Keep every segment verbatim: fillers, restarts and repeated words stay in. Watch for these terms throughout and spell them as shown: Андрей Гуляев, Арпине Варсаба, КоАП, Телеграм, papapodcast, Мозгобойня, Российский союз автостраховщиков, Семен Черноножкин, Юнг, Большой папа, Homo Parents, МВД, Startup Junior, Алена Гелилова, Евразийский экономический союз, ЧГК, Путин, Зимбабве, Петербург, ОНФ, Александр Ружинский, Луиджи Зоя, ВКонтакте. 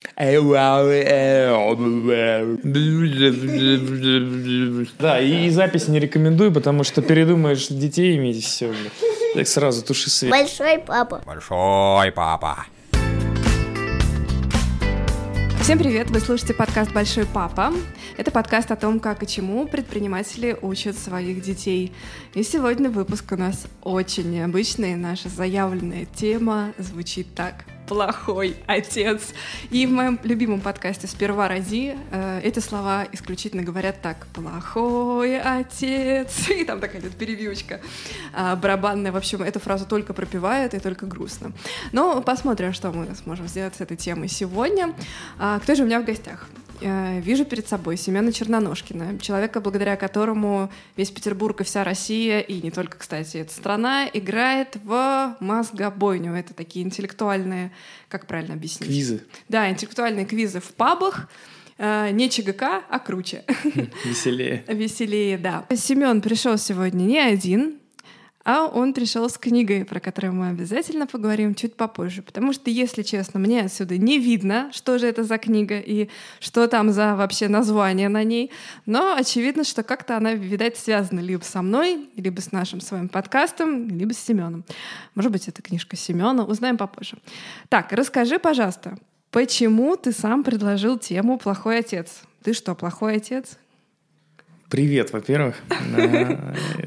Да, и запись не рекомендую, потому что передумаешь детей иметь, все. Так сразу туши свет. Большой папа. Большой папа. Всем привет! Вы слушаете подкаст «Большой папа». Это подкаст о том, как и чему предприниматели учат своих детей. И сегодня выпуск у нас очень необычный. Наша заявленная тема звучит так: плохой отец. И в моем любимом подкасте «Сперва ради» э, эти слова исключительно говорят так: плохой отец. И там такая идет перебивочка э, барабанная. В общем, эту фразу только пропевает и только грустно. Но посмотрим, что мы сможем сделать с этой темой сегодня. А, кто же у меня в гостях? Вижу перед собой Семена Черноножкина, человека, благодаря которому весь Петербург и вся Россия, и не только, кстати, эта страна, играет в мозгобойню. Это такие интеллектуальные, как правильно объяснить? Квизы. Да, интеллектуальные квизы в пабах. Не ЧГК, а круче. Веселее. Веселее, да. Семен пришел сегодня не один, а он пришел с книгой, про которую мы обязательно поговорим чуть попозже. Потому что, если честно, мне отсюда не видно, что же это за книга и что там за вообще название на ней. Но очевидно, что как-то она, видать, связана либо со мной, либо с нашим своим подкастом, либо с Семеном. Может быть, это книжка Семена. Узнаем попозже. Так, расскажи, пожалуйста, почему ты сам предложил тему «Плохой отец»? Ты что, плохой отец? Привет, во-первых.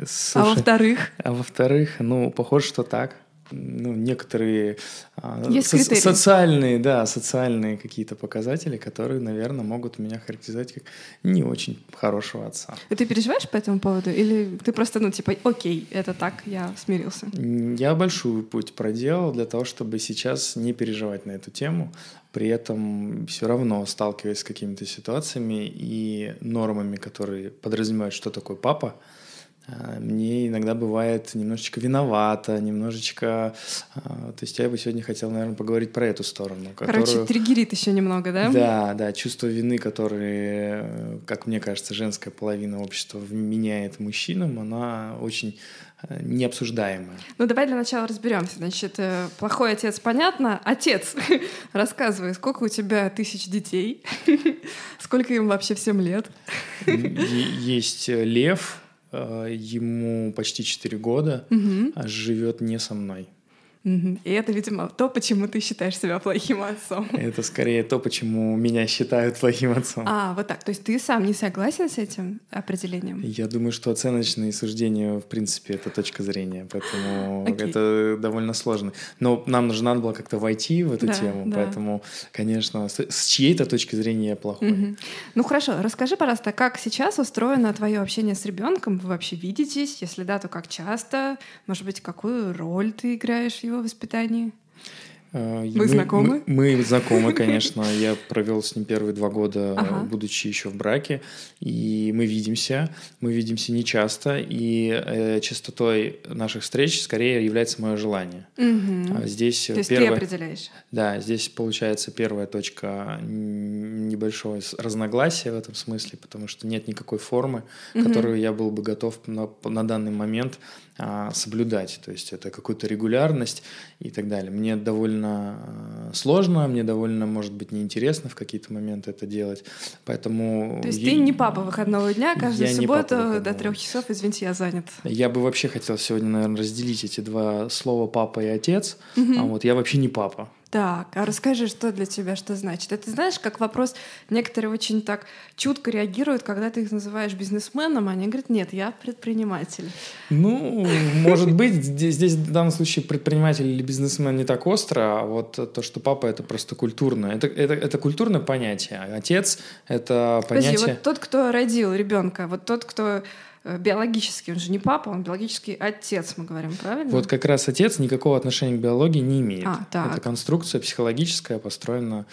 Слушай, а во-вторых? А во-вторых, ну, похоже, что так. Ну, некоторые со- социальные, да, социальные какие-то показатели, которые, наверное, могут меня характеризовать как не очень хорошего отца. И ты переживаешь по этому поводу? Или ты просто, ну, типа, окей, это так, я смирился? Я большой путь проделал для того, чтобы сейчас не переживать на эту тему, при этом все равно сталкиваясь с какими-то ситуациями и нормами, которые подразумевают, что такое папа. Мне иногда бывает немножечко виновата, немножечко... То есть я бы сегодня хотел, наверное, поговорить про эту сторону. Короче, которую... триггерит еще немного, да? Да, да, чувство вины, которое, как мне кажется, женская половина общества вменяет мужчинам, она очень... необсуждаемое. Ну, давай для начала разберемся. Значит, плохой отец, понятно. Отец, рассказывай, сколько у тебя тысяч детей? Сколько им вообще всем лет? Есть Лев, ему почти четыре года, угу. Живет не со мной. Угу. И это, видимо, то, почему ты считаешь себя плохим отцом. Это скорее то, почему меня считают плохим отцом. А, вот так. То есть ты сам не согласен с этим определением? Я думаю, что оценочные суждения, в принципе, это точка зрения, поэтому okay. это довольно сложно. Но нам же надо было как-то войти в эту да, тему, да. поэтому, конечно, с чьей-то точки зрения я плохой. Угу. Ну хорошо, расскажи, пожалуйста, как сейчас устроено твое общение с ребенком? Вы вообще видитесь? Если да, то как часто? Может быть, какую роль ты играешь в его воспитании? Вы мы, знакомы? Мы, мы знакомы, конечно. Я провел с ним первые два года, ага. будучи еще в браке. И мы видимся. Мы видимся нечасто. И э, частотой наших встреч скорее является мое желание. Угу. Здесь То есть первое... ты определяешь? Да, здесь получается первая точка небольшого разногласия в этом смысле, потому что нет никакой формы, угу. которую я был бы готов на, на данный момент а, соблюдать. То есть это какую-то регулярность и так далее. Мне довольно сложно, мне довольно, может быть, неинтересно в какие-то моменты это делать, поэтому... То есть я... ты не папа выходного дня, каждую я субботу до трех часов, извините, я занят. Я бы вообще хотел сегодня, наверное, разделить эти два слова «папа» и «отец», угу. а вот я вообще не папа. Так, а расскажи, что для тебя, что значит. Это знаешь, как вопрос, некоторые очень так чутко реагируют, когда ты их называешь бизнесменом, они говорят: нет, я предприниматель. Ну, может быть, здесь в данном случае предприниматель или бизнесмен не так остро, а вот то, что папа — это просто культурное. Это культурное понятие, а отец — это понятие... Подожди, вот тот, кто родил ребенка, вот тот, кто... биологический, он же не папа, он биологический отец, мы говорим, правильно? Вот как раз отец никакого отношения к биологии не имеет. А, так. Это конструкция психологическая, построена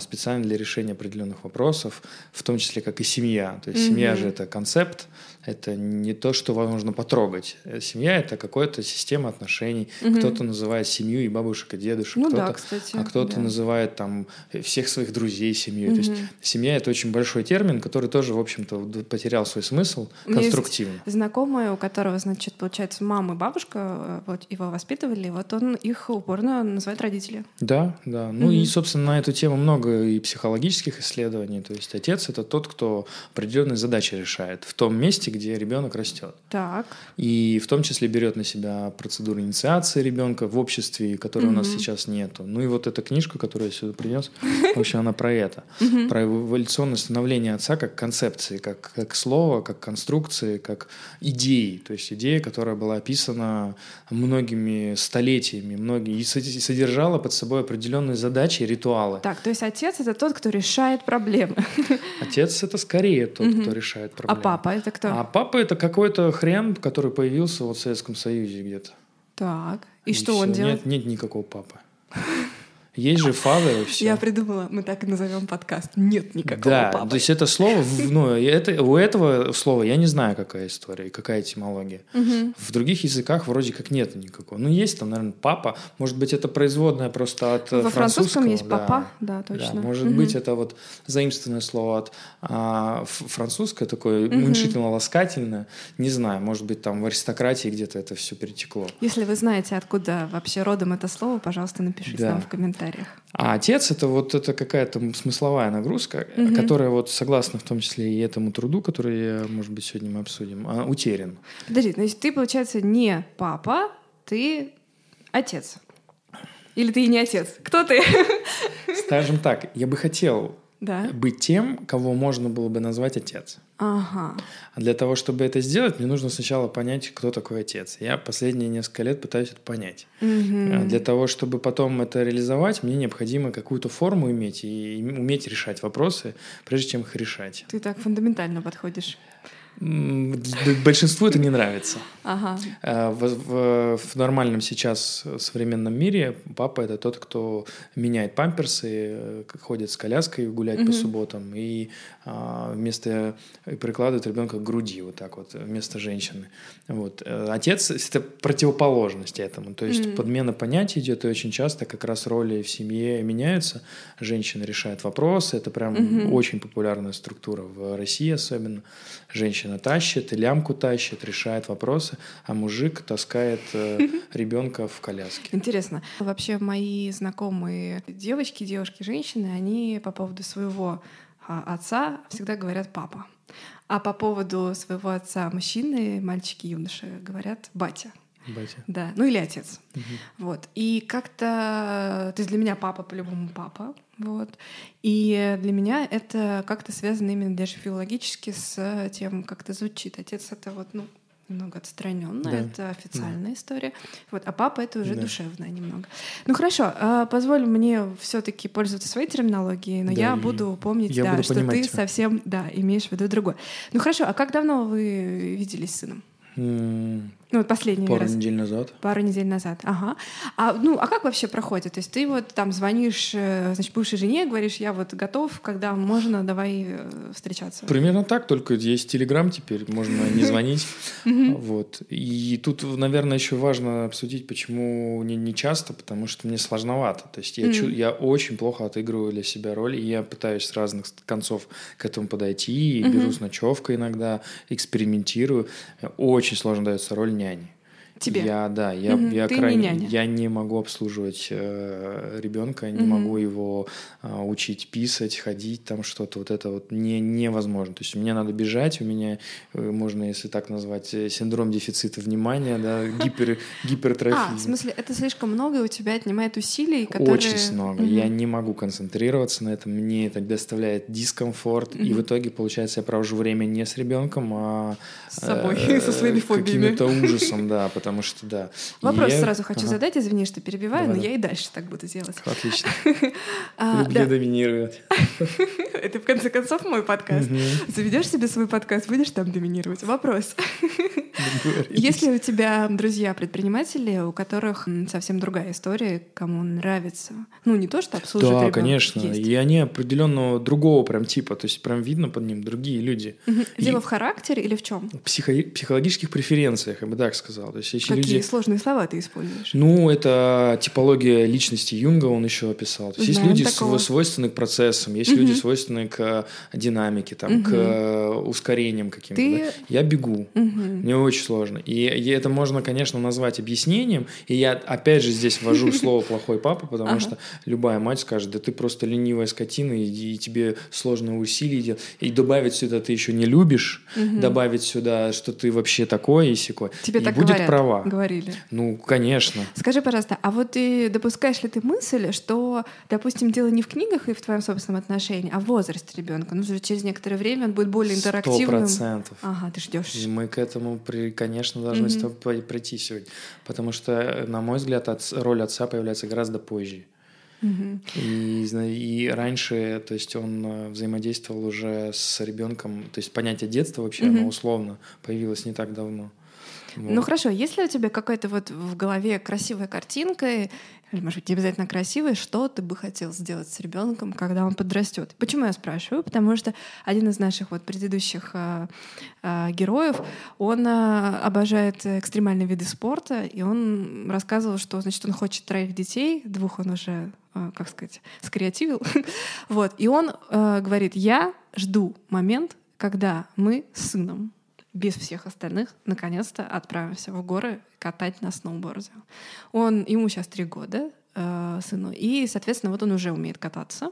специально для решения определенных вопросов, в том числе как и семья. То есть угу. семья же это концепт, это не то, что возможно потрогать. Семья — это какая-то система отношений. Угу. Кто-то называет семью и бабушек, и дедушек, ну, кто-то, да, кстати, а кто-то да. называет там всех своих друзей семьей. Угу. То есть семья — это очень большой термин, который тоже, в общем-то, потерял свой смысл. Конструкт активно. Знакомый, у которого, значит, получается, мама и бабушка вот, его воспитывали, вот он их упорно называет родители. Да, да. Ну mm-hmm. и, собственно, на эту тему много и психологических исследований. То есть отец — это тот, кто определенные задачи решает в том месте, где ребенок растет. Так. И в том числе берет на себя процедуру инициации ребенка в обществе, которой mm-hmm. у нас сейчас нету. Ну и вот эта книжка, которую я сюда принес, вообще она про это. Про эволюционное становление отца как концепции, как, как слова, как конструкции, как идеи. То есть идея, которая была описана многими столетиями, многими, и содержала под собой определенные задачи и ритуалы. Так, то есть отец — это тот, кто решает проблемы. Отец — это скорее тот, угу. кто решает проблемы. А папа — это кто? А папа — это какой-то хрен, который появился вот в Советском Союзе где-то. Так, и, и что все. Он делает? Нет, нет никакого папы. Есть же фазы и все. Я придумала, мы так и назовем подкаст. Нет никакого да, папы. Да, то есть это слово, ну, это, у этого слова я не знаю, какая история, какая этимология. Угу. В других языках вроде как нет никакого. Ну, есть там, наверное, папа. Может быть, это производное просто от французского. Во французском есть да. папа, да, точно. Да, может угу. быть, это вот заимствованное слово от а, французское, такое угу. уменьшительно-ласкательное. Не знаю, может быть, там в аристократии где-то это все перетекло. Если вы знаете, откуда вообще родом это слово, пожалуйста, напишите да. нам в комментариях. А отец — это вот это какая-то смысловая нагрузка, угу. которая вот согласно в том числе и этому труду, который, может быть, сегодня мы обсудим, утерян. Подожди, значит, ты, получается, не папа, ты отец. Или ты и не отец? Кто ты? Скажем так, я бы хотел да? быть тем, кого можно было бы назвать отец. Ага. А для того, чтобы это сделать, мне нужно сначала понять, кто такой отец. Я последние несколько лет пытаюсь это понять. Угу. Для того, чтобы потом это реализовать, мне необходимо какую-то форму иметь и уметь решать вопросы, прежде чем их решать. Ты так фундаментально подходишь. Большинству это не нравится. Ага. В, в, в нормальном сейчас современном мире папа — это тот, кто меняет памперсы, ходит с коляской гулять угу. по субботам и а, вместо и прикладывает ребенка к груди вот так вот вместо женщины. Вот. Отец — это противоположность этому. То есть угу. подмена понятий идет, и очень часто как раз роли в семье меняются. Женщина решает вопросы. Это прям угу. очень популярная структура в России особенно. Женщина тащит, лямку тащит, решает вопросы, а мужик таскает э, ребенка в коляске. Интересно. Вообще мои знакомые девочки, девушки, женщины, они по поводу своего а, отца всегда говорят «папа». А по поводу своего отца мужчины, мальчики, юноши говорят «батя». Батя. Да, ну или отец. Угу. Вот. И как-то... То есть для меня папа по-любому папа. Вот. И для меня это как-то связано именно даже филологически с тем, как это звучит. Отец — это вот, ну, немного отстранённо, да. это официальная да. история. Вот. А папа — это уже да. душевная немного. Ну хорошо, позволь мне всё-таки пользоваться своей терминологией, но да, я буду помнить, я да, буду что понимать ты тебя. Совсем да, имеешь в виду другое. Ну хорошо, а как давно вы виделись с сыном? Ну, вот последний раз. Пару недель назад. Пару недель назад, ага. А, ну, а как вообще проходит? То есть ты вот там звонишь, значит, бывшей жене, говоришь, я вот готов, когда можно, давай встречаться. Примерно так, только есть Телеграм теперь, можно не звонить. Вот. И тут, наверное, еще важно обсудить, почему не часто, потому что мне сложновато. То есть я очень плохо отыгрываю для себя роль, и я пытаюсь с разных концов к этому подойти, беру с ночевкой иногда, экспериментирую. Очень сложно дается роль няни. Тебе? Я, да, я, угу. я, край... не я не могу обслуживать э, ребенка, не угу. могу его э, учить писать, ходить, там что-то. Вот это вот не, невозможно. То есть мне надо бежать, у меня, э, можно, если так назвать, синдром дефицита внимания, да, гипер, гипертрофия. А, в смысле, это слишком много, и у тебя отнимает усилий, которые... Очень много. Угу. Я не могу концентрироваться на этом, мне это доставляет дискомфорт, угу. и в итоге, получается, я провожу время не с ребенком, а... С собой, э, со своими фобиями. Каким-то ужасом, да, потому Потому что, да. Вопрос я... сразу хочу ага. задать, извини, что перебиваю, давай, но да. я и дальше так буду делать. Отлично. Люблю доминировать. Это, в конце концов, мой подкаст. Заведешь себе свой подкаст, будешь там доминировать. Вопрос. Если у тебя друзья-предприниматели, у которых совсем другая история, кому нравится, ну, не то, что обслуживать ребенка. Да, конечно. И они определенного другого прям типа, то есть прям видно под ним другие люди. Дело в характере или в чем? В психологических преференциях, я бы так сказал. То есть Если Какие люди... сложные слова ты используешь? Ну, это типология личности Юнга, он еще описал. То есть, да, есть люди, такого... свойственные к процессам, есть угу. люди, свойственные к динамике, там, угу. к ускорениям каким-то. Ты... Да? Я бегу. Угу. Мне очень сложно. И, и это можно, конечно, назвать объяснением. И я, опять же, здесь ввожу слово «плохой папа», потому что любая мать скажет, да ты просто ленивая скотина, и тебе сложно усилий делать. И добавить сюда «ты еще не любишь», добавить сюда, что ты вообще такой и сякой. Тебе так говорят? Права. Говорили. Ну, конечно. Скажи, пожалуйста, а вот ты допускаешь ли ты мысль, что, допустим, дело не в книгах и в твоем собственном отношении, а в возрасте ребенка? Ну, через некоторое время он будет более интерактивным. сто процентов. Ага, ты ждешь. И мы к этому, при, конечно, должны mm-hmm. прийти сегодня. Потому что, на мой взгляд, отц, роль отца появляется гораздо позже. Mm-hmm. И, и раньше, то есть, он взаимодействовал уже с ребенком. То есть понятие детства вообще, mm-hmm. оно условно появилось не так давно. Вот. Ну хорошо, если у тебя какая-то вот в голове красивая картинка, или, может быть, не обязательно красивая, что ты бы хотел сделать с ребенком, когда он подрастет? Почему я спрашиваю? Потому что один из наших вот предыдущих э, э, героев, он э, обожает экстремальные виды спорта, и он рассказывал, что, значит, он хочет троих детей, двух он уже, э, как сказать, скреативил. Вот. И он э, говорит, я жду момент, когда мы с сыном без всех остальных, наконец-то отправимся в горы катать на сноуборде. Он, ему сейчас три года, э, сыну, и, соответственно, вот он уже умеет кататься.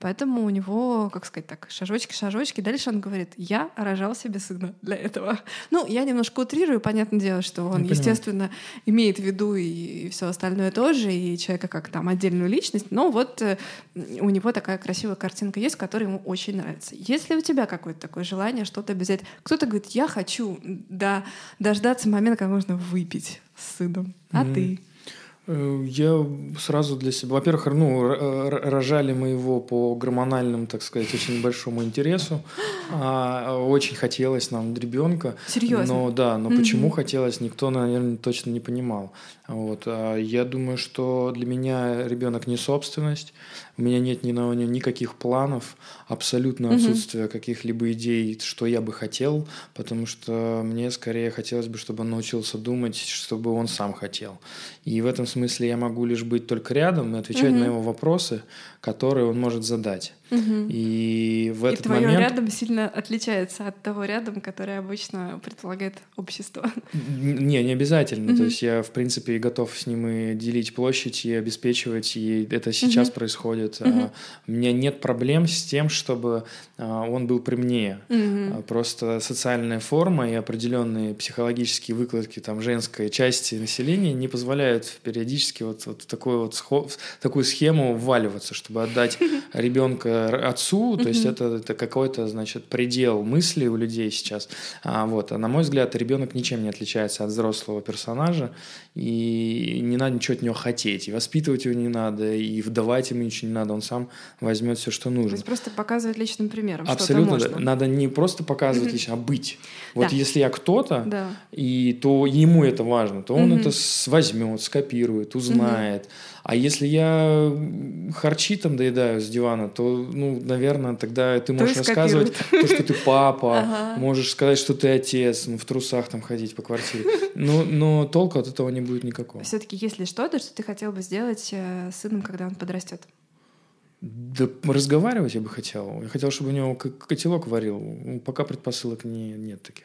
Поэтому у него, как сказать так, шажочки-шажочки. Дальше он говорит, я рожал себе сына для этого. Ну, я немножко утрирую, понятное дело, что он, я естественно, понимаю. Имеет в виду и, и все остальное тоже, и человека как там отдельную личность, но вот э, у него такая красивая картинка есть, которая ему очень нравится. Если у тебя какое-то такое желание, что-то обязательно... Кто-то говорит, я хочу до, дождаться момента, когда можно выпить с сыном. А mm-hmm. ты? Я сразу для себя... Во-первых, ну, рожали мы его по гормональному, так сказать, очень большому интересу. Очень хотелось нам ребенка. Серьезно? Но, да, но mm-hmm. почему хотелось, никто, наверное, точно не понимал. Вот. Я думаю, что для меня ребенок не собственность. У меня нет ни на никаких планов, абсолютно отсутствие mm-hmm. каких-либо идей, что я бы хотел, потому что мне скорее хотелось бы, чтобы он научился думать, чтобы он сам хотел. И в этом смысле я могу лишь быть только рядом и отвечать mm-hmm. на его вопросы, которые он может задать. Угу. И в этот и твое момент... рядом сильно отличается от того рядом, которое обычно предполагает общество. Не, не обязательно. Угу. То есть я, в принципе, готов с ним и делить площадь, и обеспечивать, и это сейчас угу. происходит. Угу. У меня нет проблем с тем, чтобы он был при мне. Угу. Просто социальная форма и определенные психологические выкладки там, женской части населения не позволяют периодически вот, вот, такую, вот схо... такую схему вваливаться, чтобы отдать ребенка отцу, то mm-hmm. есть это, это какой-то, значит, предел мысли у людей сейчас. А, вот. А на мой взгляд, ребенок ничем не отличается от взрослого персонажа, и не надо ничего от него хотеть, и воспитывать его не надо, и вдавать ему ничего не надо, он сам возьмет все, что нужно. То есть просто показывать личным примером, абсолютно, что-то можно. Надо не просто показывать mm-hmm. лично, а быть. Вот да. Если я кто-то, да. и то ему это важно, то mm-hmm. он это возьмет, скопирует, узнает. Mm-hmm. А если я харчи там доедаю с дивана, то, ну, наверное, тогда ты можешь то рассказывать то, что ты папа, ага. можешь сказать, что ты отец, ну, в трусах там ходить по квартире. Но, но толку от этого не будет никакого. Все-таки, если что-то, что ты хотел бы сделать с сыном, когда он подрастет? Да разговаривать я бы хотел. Я хотел, чтобы у него котелок варил. Пока предпосылок не, нет таких.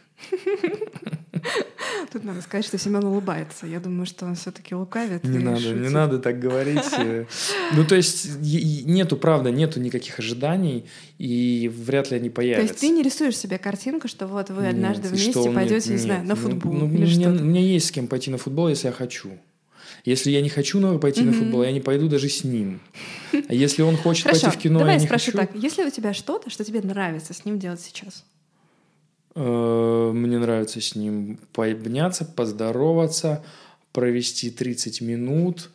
Тут надо сказать, что Семен улыбается. Я думаю, что он все-таки лукавит. Не надо, шутит. Не надо так говорить. Ну, то есть, нету, правда, нету никаких ожиданий, и вряд ли они появятся. То есть, ты не рисуешь себе картинку, что вот вы однажды вместе пойдете, не знаю, на футбол? У меня есть с кем пойти на футбол, если я хочу. Если я не хочу пойти mm-hmm. на футбол, я не пойду даже с ним. А если он хочет Хорошо, пойти в кино, я не хочу. Хорошо, давай спрошу так. Если у тебя что-то, что тебе нравится с ним делать сейчас? Мне нравится с ним пообняться, поздороваться, провести тридцать минут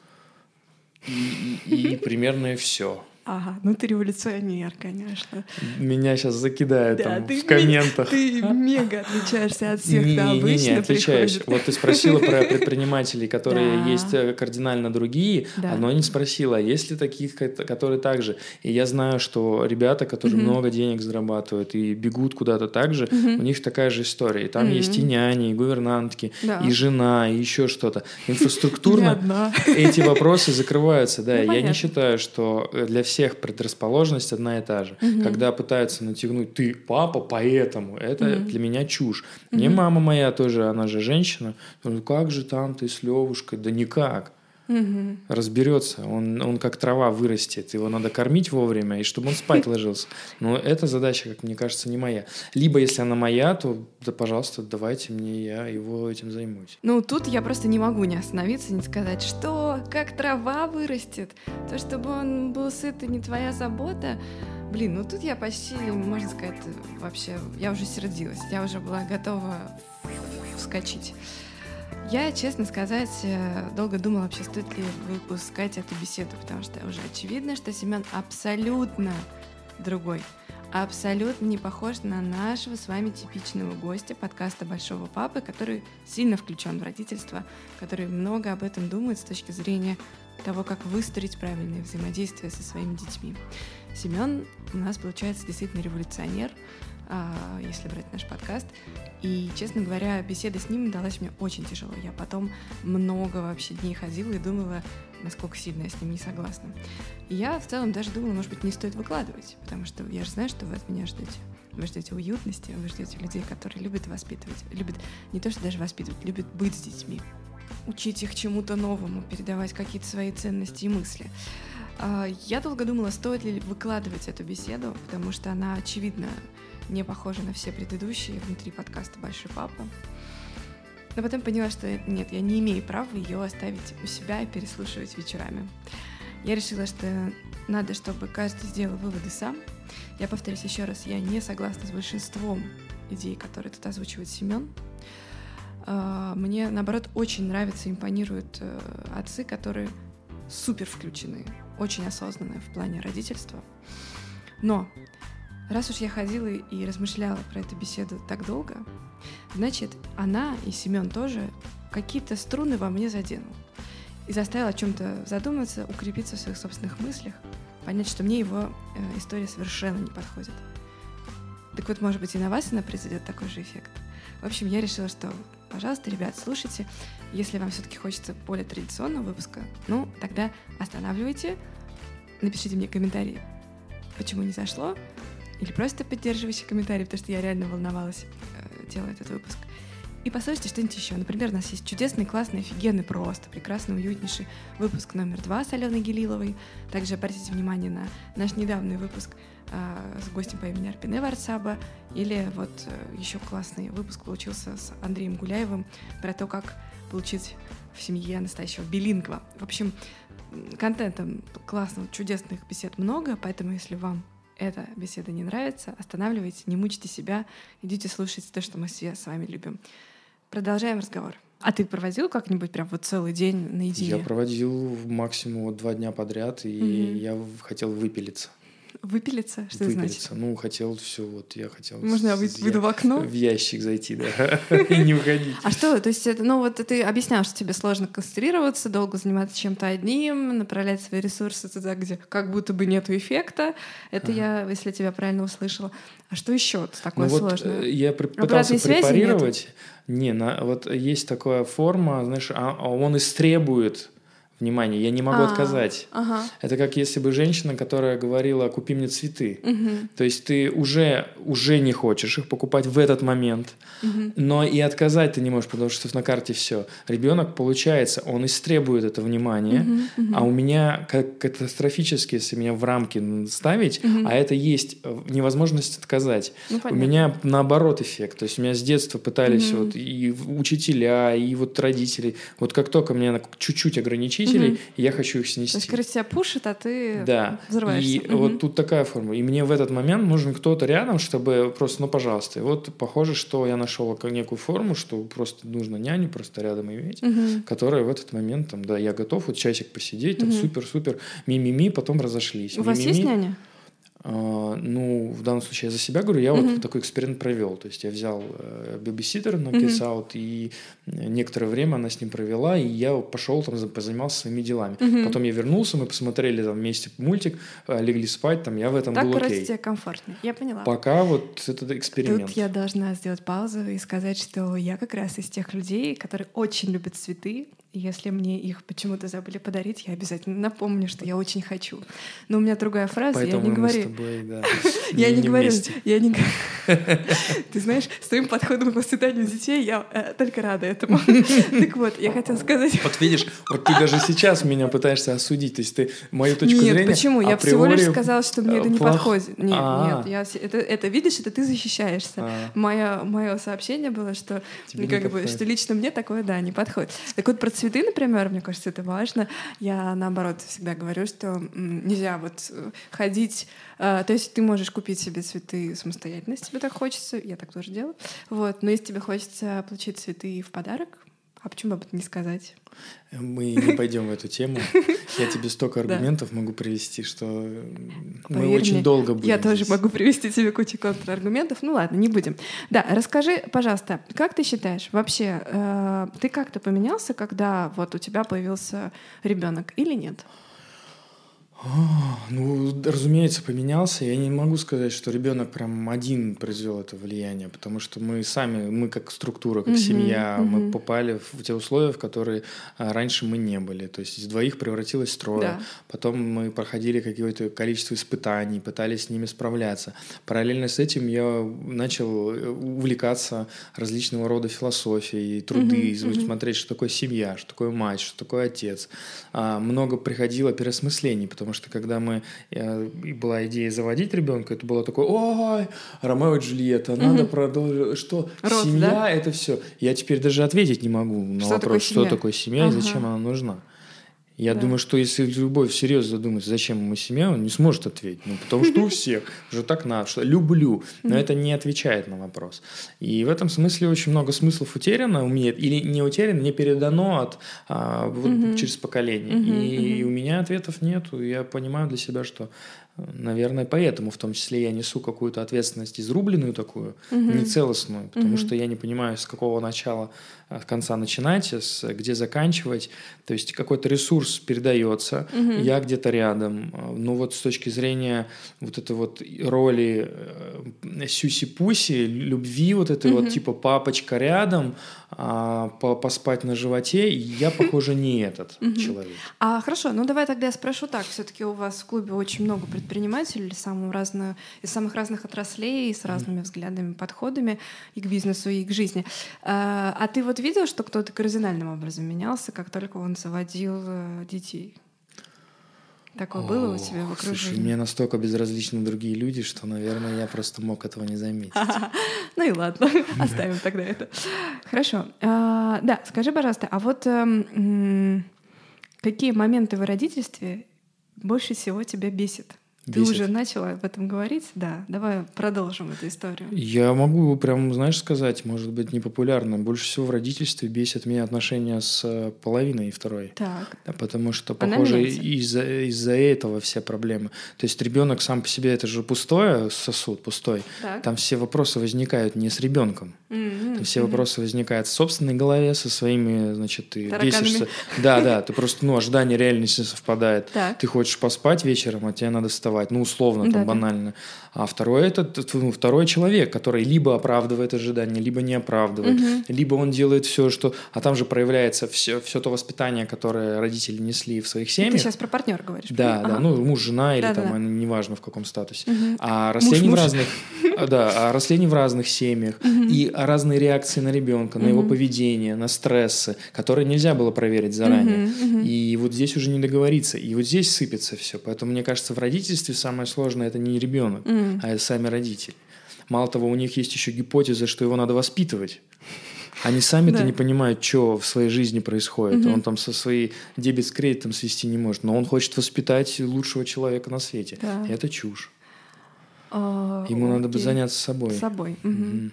и, и, и примерно все. Ага, ну ты революционер, конечно. Меня сейчас закидают, да, там ты, в комментах. Ты мега отличаешься от всех, не, да, обычно приходит. Не, не, отличаешь. Приходит. Вот ты спросила про предпринимателей, которые есть кардинально другие, но не спросила, есть ли таких, которые так же. И я знаю, что ребята, которые много денег зарабатывают и бегут куда-то так же, у них такая же история. И там есть и няни, и гувернантки, и жена, и еще что-то. Инфраструктурно эти вопросы закрываются, да. Я не считаю, что для всех всех предрасположенность одна и та же. Uh-huh. Когда пытаются натягнуть «ты папа, поэтому», это uh-huh. для меня чушь. Uh-huh. Мне мама моя тоже, она же женщина, говорит, как же там ты с Левушкой? Да никак. Uh-huh. Разберется. Он, он как трава вырастет. Его надо кормить вовремя, и чтобы он спать ложился. Но эта задача, как мне кажется, не моя. Либо, если она моя, то, да, пожалуйста, давайте мне, я его этим займусь. Ну, тут я просто не могу не остановиться, не сказать, что как трава вырастет. То, чтобы он был сыт, и не твоя забота. Блин, ну тут я почти, можно сказать, вообще, я уже сердилась. Я уже была готова вскочить. Я, честно сказать, долго думала вообще, стоит ли выпускать эту беседу, потому что уже очевидно, что Семен абсолютно другой, абсолютно не похож на нашего с вами типичного гостя подкаста «Большого папы», который сильно включен в родительство, который много об этом думает с точки зрения того, как выстроить правильное взаимодействие со своими детьми. Семен у нас, получается, действительно революционер, если брать наш подкаст. И, честно говоря, беседа с ним далась мне очень тяжело. Я потом много вообще дней ходила и думала, насколько сильно я с ним не согласна. И я в целом даже думала, может быть, не стоит выкладывать, потому что я же знаю, что вы от меня ждете. Вы ждете уютности, вы ждете людей, которые любят воспитывать, любят не то, что даже воспитывать, любят быть с детьми, учить их чему-то новому, передавать какие-то свои ценности и мысли. Я долго думала, стоит ли выкладывать эту беседу, потому что она, очевидно, не похожа на все предыдущие внутри подкаста «Большой папа». Но потом поняла, что нет, я не имею права ее оставить у себя и переслушивать вечерами. Я решила, что надо, чтобы каждый сделал выводы сам. Я повторюсь еще раз, я не согласна с большинством идей, которые тут озвучивает Семен. Мне, наоборот, очень нравятся, импонируют отцы, которые супер включены, очень осознанные в плане родительства. Но раз уж я ходила и размышляла про эту беседу так долго, значит, она и Семен тоже какие-то струны во мне заденул и заставил о чем-то задуматься, укрепиться в своих собственных мыслях, понять, что мне его э, история совершенно не подходит. Так вот, может быть, и на вас она произойдет такой же эффект. В общем, я решила, что, пожалуйста, ребят, слушайте. Если вам все-таки хочется более традиционного выпуска, ну, тогда останавливайте, напишите мне комментарий, почему не зашло, или просто поддерживающий комментарий, потому что я реально волновалась, делая этот выпуск. И послушайте что-нибудь еще. Например, у нас есть чудесный, классный, офигенный, просто прекрасный, уютнейший выпуск номер два с Аленой Гелиловой. Также обратите внимание на наш недавний выпуск э, с гостем по имени Арпине Варсаба. Или вот э, еще классный выпуск получился с Андреем Гуляевым про то, как получить в семье настоящего билингва. В общем, контента классного, чудесных бесед много, поэтому если вам эта беседа не нравится, останавливайте, не мучьте себя, идите слушать то, что мы все с вами любим. Продолжаем разговор. А ты проводил как-нибудь прям вот целый день наедине? Я проводил максимум вот два дня подряд, и угу. я хотел выпилиться. Выпилиться? Что это значит? Ну, хотел все, вот я хотел... Можно я выйду в окно? В ящик зайти, да, и не уходить. А что, то есть, ну вот ты объяснял, что тебе сложно концентрироваться, долго заниматься чем-то одним, направлять свои ресурсы туда, где как будто бы нету эффекта. Это я, если тебя правильно услышала. А что еще такое сложное? Я пытался препарировать. Не, вот есть такая форма, знаешь, он истребует... Внимание, я не могу А-а-а. отказать. Ага. Это как если бы женщина, которая говорила: «Купи мне цветы». Угу. То есть ты уже, уже не хочешь их покупать в этот момент, угу. но и отказать ты не можешь, потому что на карте все. Ребенок, получается, он истребует это внимание, угу, угу. а у меня как катастрофически, если меня в рамки ставить, угу. а это есть невозможность отказать. Ну, у меня наоборот эффект. То есть меня с детства пытались угу. вот и учителя, и вот родители. Вот как только меня чуть-чуть ограничить, родителей, угу. и я хочу их снести. То есть, короче, тебя пушит, а ты да. взрываешься. И угу. вот тут такая форма. И мне в этот момент нужен кто-то рядом, чтобы просто, ну, пожалуйста. И вот похоже, что я нашел некую форму, что просто нужно няню просто рядом иметь, угу. которая в этот момент, там, да, я готов, вот часик посидеть, там, угу. супер-супер, ми-ми-ми, потом разошлись. У ми-ми-ми. Вас есть няня? Uh, ну, в данном случае я за себя говорю, я uh-huh. вот такой эксперимент провел. То есть я взял бэбиситера на Kids Out, uh-huh. и некоторое время она с ним провела, и я пошел там, позанимался своими делами. Uh-huh. Потом я вернулся, мы посмотрели там вместе мультик, легли спать, там я в этом так был окей. Так, короче, тебе комфортно. Я поняла. Пока вот этот эксперимент. Тут я должна сделать паузу и сказать, что я как раз из тех людей, которые очень любят цветы. Если мне их почему-то забыли подарить, я обязательно напомню, что я очень хочу. Но у меня другая фраза, поэтому я не говорю... Поэтому мы с тобой, да, я не говорю, я не говорю... Ты знаешь, с твоим подходом к воспитанию детей я только рада этому. Так вот, я хотела сказать... Вот видишь, вот ты даже сейчас меня пытаешься осудить, то есть ты мою точку зрения... Нет, почему? Я всего лишь сказала, что мне это не подходит. Нет, нет, это видишь, это ты защищаешься. Мое сообщение было, что лично мне такое, да, не подходит. Так вот, про цветы, например, мне кажется, это важно. Я, наоборот, всегда говорю, что нельзя вот ходить... Э, то есть ты можешь купить себе цветы самостоятельно, если тебе так хочется. Я так тоже делаю. Вот. Но если тебе хочется получить цветы в подарок, а почему бы об этом не сказать? Мы не пойдем в эту тему. Я тебе столько аргументов могу привести, что мы очень долго будем. Я тоже могу привести тебе кучу контраргументов. Ну ладно, не будем. Да, расскажи, пожалуйста, как ты считаешь, вообще ты как-то поменялся, когда вот у тебя появился ребенок, или нет? Ну, разумеется, поменялся. Я не могу сказать, что ребенок прям один произвел это влияние, потому что мы сами, мы как структура, как uh-huh, семья, uh-huh. мы попали в те условия, в которые раньше мы не были. То есть из двоих превратилось в трое. Да. Потом мы проходили какое-то количество испытаний, пытались с ними справляться. Параллельно с этим я начал увлекаться различного рода философией, труды, uh-huh, uh-huh. смотреть, что такое семья, что такое мать, что такое отец. Много приходило переосмыслений, потому Потому что когда мы, я, была идея заводить ребенка, это было такое: ой, Ромео и Джульетта, надо угу. продолжить. Что? Род, семья, да? Это все. Я теперь даже ответить не могу на что вопрос, такое что такое семья ага. и зачем она нужна. Я да. думаю, что если любой всерьез задумается, зачем ему семья, он не сможет ответить. Ну, потому что у всех уже так надо, что люблю, но это не отвечает на вопрос. И в этом смысле очень много смыслов утеряно у меня, или не утеряно, не передано от, а, вот, угу. через поколение. Угу, и, угу. и у меня ответов нет. Я понимаю для себя, что, наверное, поэтому в том числе я несу какую-то ответственность изрубленную такую, угу. нецелостную, потому угу. что я не понимаю, с какого начала, с конца начинать, с, где заканчивать. То есть какой-то ресурс передается, угу. я где-то рядом. Но вот с точки зрения вот этой вот роли сюси-пуси, любви вот этой угу. вот типа папочка рядом, а, поспать на животе, я, похоже, не этот человек. А, хорошо, ну давай тогда я спрошу так. Все-таки у вас в клубе очень много предпринимателей самых разных, из самых разных отраслей, с разными взглядами, подходами и к бизнесу, и к жизни. А, а ты вот видел, что кто-то кардинальным образом менялся, как только он заводил детей? Такое О, было у тебя в окружении? Слушай, мне настолько безразличны другие люди, что, наверное, я просто мог этого не заметить. Ну и ладно, оставим тогда это. Хорошо. Да, скажи, пожалуйста, а вот какие моменты в родительстве больше всего тебя бесит? Ты бесит. Уже начала об этом говорить, да. Давай продолжим эту историю. Я могу прям, знаешь, сказать, может быть, непопулярно. Больше всего в родительстве бесит меня отношения с половиной и второй. Так. Потому что, похоже, из-за, из-за этого все проблемы. То есть ребенок сам по себе, это же пустой сосуд, пустой. Так. Там все вопросы возникают не с ребенком. Mm-hmm. Там все mm-hmm. вопросы возникают в собственной голове, со своими, значит, ты тараканами. Бесишься. Да, да, ты просто, ну, ожидание реальности совпадает. Так. Ты хочешь поспать вечером, а тебе надо вставать. Ну, условно, там, да, банально. Да. А второй, это, ну, второй человек, который либо оправдывает ожидания, либо не оправдывает, угу. либо он делает все, что... А там же проявляется все, все то воспитание, которое родители несли в своих семьях. Ты сейчас про партнера говоришь. Да, ага. да, ну, муж, жена, или да, там, да. неважно в каком статусе. Угу. А росли они в разных... Да, а росли они в разных семьях. Угу. И разные реакции на ребенка, на угу. его поведение, на стрессы, которые нельзя было проверить заранее. Угу. И вот здесь уже не договориться. И вот здесь сыпется все. Поэтому, мне кажется, в родительстве самое сложное — это не ребенок, mm. а сами родители. Мало того, у них есть еще гипотеза, что его надо воспитывать. Они сами-то да. не понимают, что в своей жизни происходит. Угу. Он там со своей дебет с кредитом свести не может, но он хочет воспитать лучшего человека на свете. Да. Это чушь. А, Ему окей. надо бы заняться собой. Собой. Угу. Угу.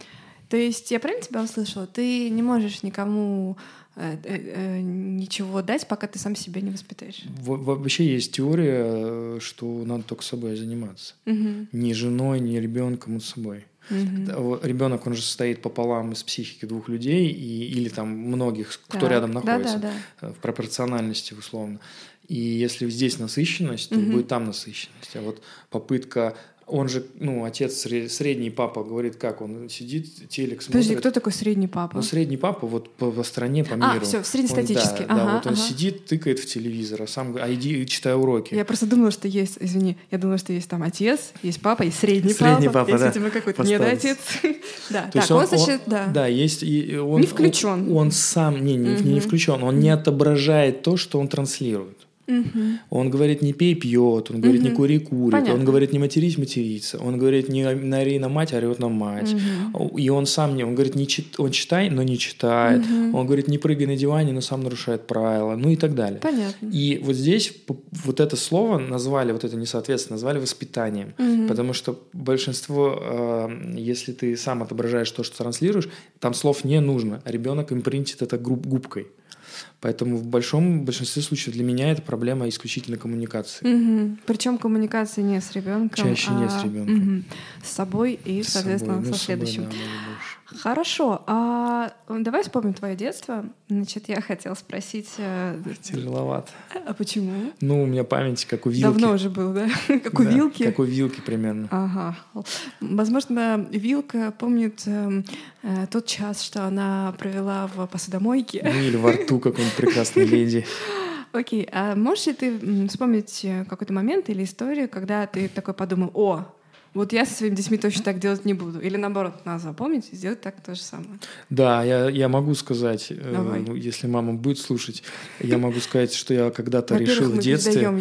То есть я правильно тебя услышала? Ты не можешь никому э, э, ничего дать, пока ты сам себя не воспитаешь. Во- вообще есть теория, что надо только собой заниматься. Угу. Ни женой, ни ребенком, а собой. Угу. Ребенок, он же состоит пополам из психики двух людей и, или там многих, кто так, рядом находится, да, да, да. в пропорциональности условно. И если здесь насыщенность, то угу. будет там насыщенность. А вот попытка... Он же, ну, отец, средний папа, говорит, как он сидит, телек смотрит. Подожди, кто такой средний папа? Ну, средний папа вот по, по стране, по миру. А, все, среднестатический. Он, да, ага, да, вот ага. он сидит, тыкает в телевизор, а сам а иди, читай уроки. Я просто думала, что есть, извини, я думала, что есть там отец, есть папа, есть средний, средний папа. Средний папа, да. Есть, видимо, какой-то недоотец. Да, так, он, значит, да. Да, есть... Не включен. Он сам, не, не включен, он не отображает то, что он транслирует. Uh-huh. Он говорит, не пей, пьет. Он говорит, uh-huh. не кури, курит. Понятно. Он говорит, не матерись, матерится. Он говорит, не ори на мать, орет на мать. Uh-huh. И он сам не... Он говорит, не чит... он читай, но не читает. Uh-huh. Он говорит, не прыгай на диване, но сам нарушает правила. Ну и так далее. Понятно. И вот здесь вот это слово назвали, вот это несоответствие, назвали воспитанием. Uh-huh. Потому что большинство, если ты сам отображаешь то, что транслируешь, там слов не нужно. Ребенок импринтит это губкой. Поэтому в большом в большинстве случаев для меня это проблема исключительно коммуникации. Угу. Причем коммуникации не с ребенком. Чаще а... не с ребенком. Угу. С собой и, с соответственно, собой. Ну, со следующим. Собой, да, хорошо. А давай вспомним твое детство. Значит, я хотела спросить. Тяжеловато. А почему? Ну, у меня память как у вилки. Давно уже был, да? Как у да, вилки. Как у вилки примерно. Ага. Возможно, вилка помнит э, тот час, что она провела в посудомойке. Ну, или во рту какой-нибудь. Прекрасной леди. Окей, okay. А можешь ли ты вспомнить какой-то момент или историю, когда ты такой подумал, о, вот я со своими детьми точно так делать не буду? Или наоборот, надо запомнить и сделать так то же самое? Да, я, я могу сказать, э, если мама будет слушать, я могу сказать, что я когда-то решил в детстве,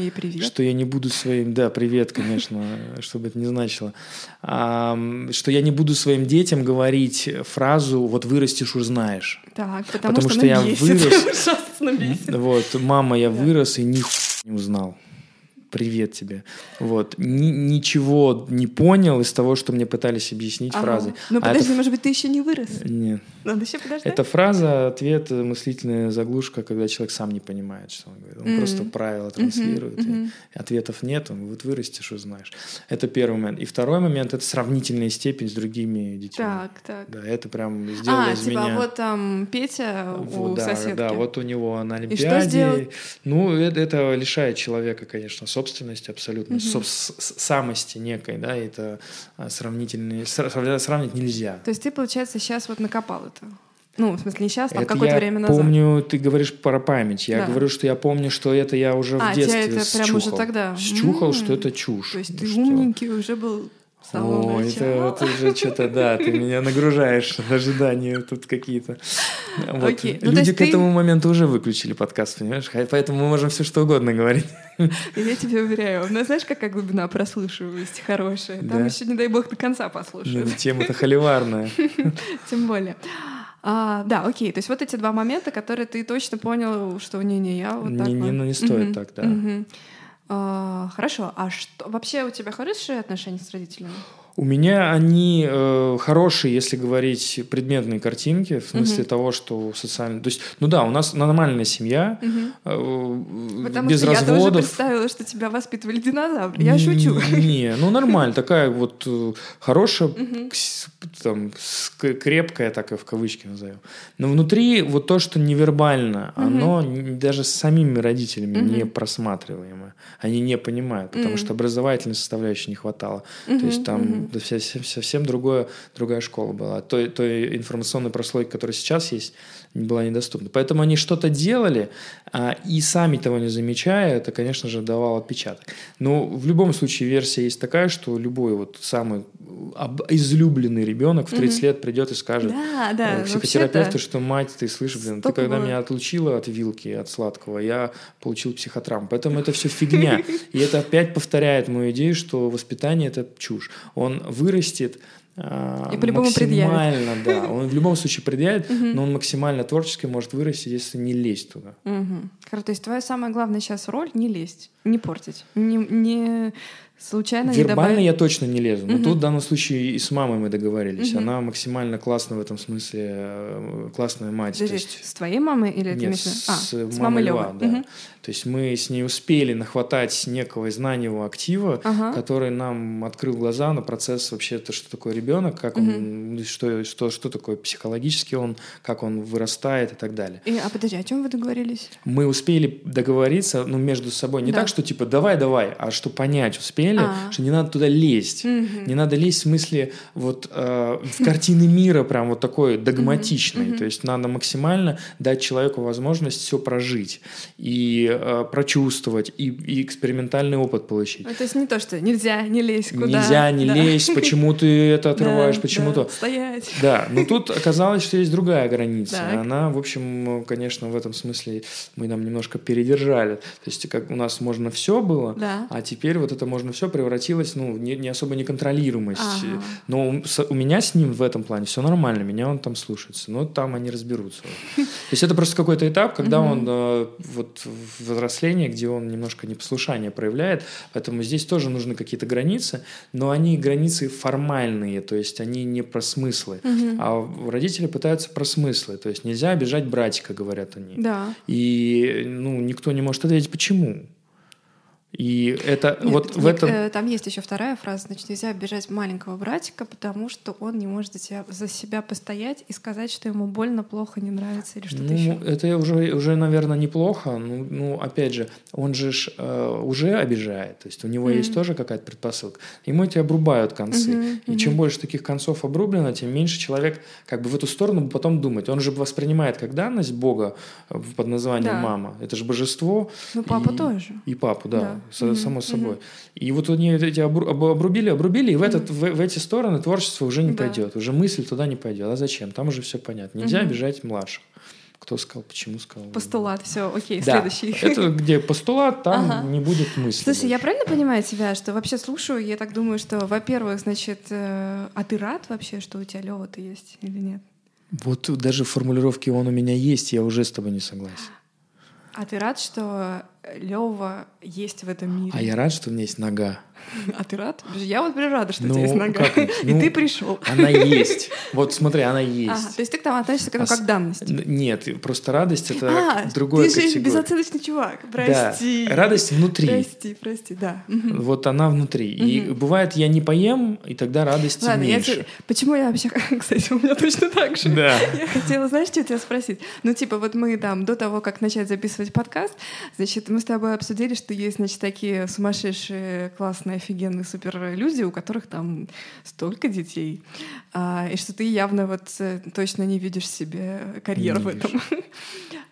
что я не буду своим... Да, привет, конечно, что бы это ни значило. А, что я не буду своим детям говорить фразу «вот вырастешь, узнаешь». Так, потому, потому что, что я бесит. Вырос. Вот, мама, я да. вырос и нихуя не узнал. Привет тебе. Вот. Н- ничего не понял из того, что мне пытались объяснить ага. фразы. Ну, а подожди, это... может быть, ты еще не вырос? Нет. Надо еще подождать. Это фраза, ответ, мыслительная заглушка, когда человек сам не понимает, что он говорит. Он mm-hmm. просто правила транслирует. Mm-hmm. И ответов нет, он вот вырастешь, узнаешь. Это первый момент. И второй момент — это сравнительная степень с другими детьми. Так, так. Да, это прям сделало а, из типа, меня... А, вот там Петя вот, у да, соседки. Да, вот у него на Олимпиаде. И что сделал? Ну, это, это лишает человека, конечно, собственности. Собственность абсолютно, угу. самости некой, да, это сравнительные, сравнить нельзя. То есть ты, получается, сейчас вот накопал это? Ну, в смысле, не сейчас, а какое-то время назад. Я помню, ты говоришь про память. Я да. говорю, что я помню, что это я уже а, в детстве это счухал. Прям уже тогда? Счухал, м-м-м. Что это чушь. То есть ты что... умненький уже был... О, это вот уже что-то, да, ты меня нагружаешь в ожидании тут какие-то. Вот. Okay. Ну, люди к ты... этому моменту уже выключили подкаст, понимаешь? Поэтому мы можем все что угодно говорить. Я тебе уверяю, у нас знаешь, какая глубина прослушиваемости хорошая? Там да. еще, не дай бог, до конца послушают. Ну, тема-то холиварная. Тем более. А, да, окей, то есть вот эти два момента, которые ты точно понял, что не-не, я вот так... Не, не, ну не стоит так, да. Uh, хорошо. А что вообще у тебя хорошие отношения с родителями? У меня они э, хорошие, если говорить предметные картинки, в смысле uh-huh. того, что социально... То есть, ну да, у нас нормальная семья, uh-huh. э, потому без что разводов. Я тоже представила, что тебя воспитывали динозавры. Я шучу. Не, ну нормально. Такая вот хорошая, там, крепкая, так и в кавычки назовем. Но внутри вот то, что невербально, оно даже с самими родителями не просматриваемое. Они не понимают, потому что образовательной составляющей не хватало. То есть там да, совсем другое, другая школа была. Той, той информационной прослойки, которая сейчас есть, была недоступна. Поэтому они что-то делали, а, и сами того не замечая, это, конечно же, давало отпечаток. Но в любом случае версия есть такая, что любой вот самый об... излюбленный ребенок в тридцать mm-hmm. лет придет и скажет да, да, э, психотерапевту, что мать, ты слышишь, блин, ты когда было. Меня отлучила от вилки, от сладкого, я получил психотравму. Поэтому это все фигня. И это опять повторяет мою идею, что воспитание – это чушь. Он вырастет И по-любому предъявит. Да, он в любом случае предъявит, но он максимально творчески может вырасти, если не лезть туда. Хорошо, то есть твоя самая главная сейчас роль — не лезть, не портить, не случайно не добавить. Вербально я точно не лезу, но тут в данном случае и с мамой мы договорились. Она максимально классная в этом смысле, классная мать. С твоей мамой или ты с мамой? С мамой Лёва, да. То есть мы с ней успели нахватать некого знаниевого актива, который нам открыл глаза на процесс вообще, то, что такое ребенок, как он, что, что, что такое психологически он, как он вырастает и так далее. И, а подожди, о чем вы договорились? Мы успели договориться, ну, между собой, не да. так, что типа давай-давай, а что понять успели, А-а-а. что не надо туда лезть. Mm-hmm. Не надо лезть в смысле вот э, в картины мира прям вот такой догматичной. Mm-hmm. То есть надо максимально дать человеку возможность все прожить и э, прочувствовать, и, и экспериментальный опыт получить. А, то есть не то, что нельзя, не лезь куда. Нельзя, не да. лезь, почему ты это отрываешь, да, почему-то. Да, стоять. Да, но тут оказалось, что есть другая граница. Так. Она, в общем, конечно, в этом смысле мы там немножко передержали. То есть как у нас можно все было, да. а теперь вот это можно все превратилось, ну, не, не особо неконтролируемость. Ага. Но у, с, у меня с ним в этом плане все нормально, меня он там слушается. Но там они разберутся. То есть это просто какой-то этап, когда он вот в взрослении, где он немножко непослушание проявляет. Поэтому здесь тоже нужны какие-то границы, но они границы формальные, то есть они не про смыслы, угу. а родители пытаются про смыслы, то есть нельзя обижать братика, говорят они, да. и ну, никто не может ответить, почему. И это Нет, вот в этом... Там есть еще вторая фраза, значит, нельзя обижать маленького братика, потому что он не может за, тебя, за себя постоять и сказать, что ему больно, плохо, не нравится или что-то ну, еще. Это уже, уже, наверное, неплохо, ну, ну, опять же, он же ж, э, уже обижает, то есть у него mm-hmm. есть тоже какая-то предпосылка. Ему эти обрубают концы, mm-hmm. и mm-hmm. чем больше таких концов обрублено, тем меньше человек как бы в эту сторону потом думает. Он же воспринимает как данность Бога под названием да. мама, это же божество. Ну, папу и, тоже. И папу, да. да. Само собой. Mm-hmm. И вот они эти обрубили, обрубили, и в, этот, в, в эти стороны творчество уже не да. пойдет, уже мысль туда не пойдет. А зачем? Там уже все понятно. Нельзя mm-hmm. обижать младших. Кто сказал, почему сказал? Постулат, все, окей, да. следующий. Это где постулат, там ага. не будет мысли. Слушай, я правильно понимаю тебя, что вообще слушаю, я так думаю, что, во-первых, значит, э, а ты рад вообще, что у тебя Лёва-то есть или нет? Вот даже в формулировке «он у меня есть», я уже с тобой не согласен. А ты рад, что Лёва есть в этом мире? А я рад, что у меня есть нога. А ты рад? Я вот прям рада, что ну, у тебя есть нога. И ну, ты пришел. Она есть. Вот смотри, она есть. Ага, то есть ты к тому относишься к этому а, как данность? Нет, просто радость — это а, другое категория. Ты же безоценочный чувак. Прости. Да. Радость внутри. Прости, прости, да. Угу. Вот она внутри. Угу. И бывает, я не поем, и тогда радости Ладно, меньше. Я тебе... Почему я вообще... Кстати, у меня точно так же. Да. Я хотела, знаешь, что тебя спросить? Ну, типа, вот мы там до того, как начать записывать подкаст, значит, мы с тобой обсудили, что есть, значит, такие сумасшедшие, классные, офигенные суперлюди, у которых там столько детей, а, и что ты явно вот точно не видишь себе карьеру в этом.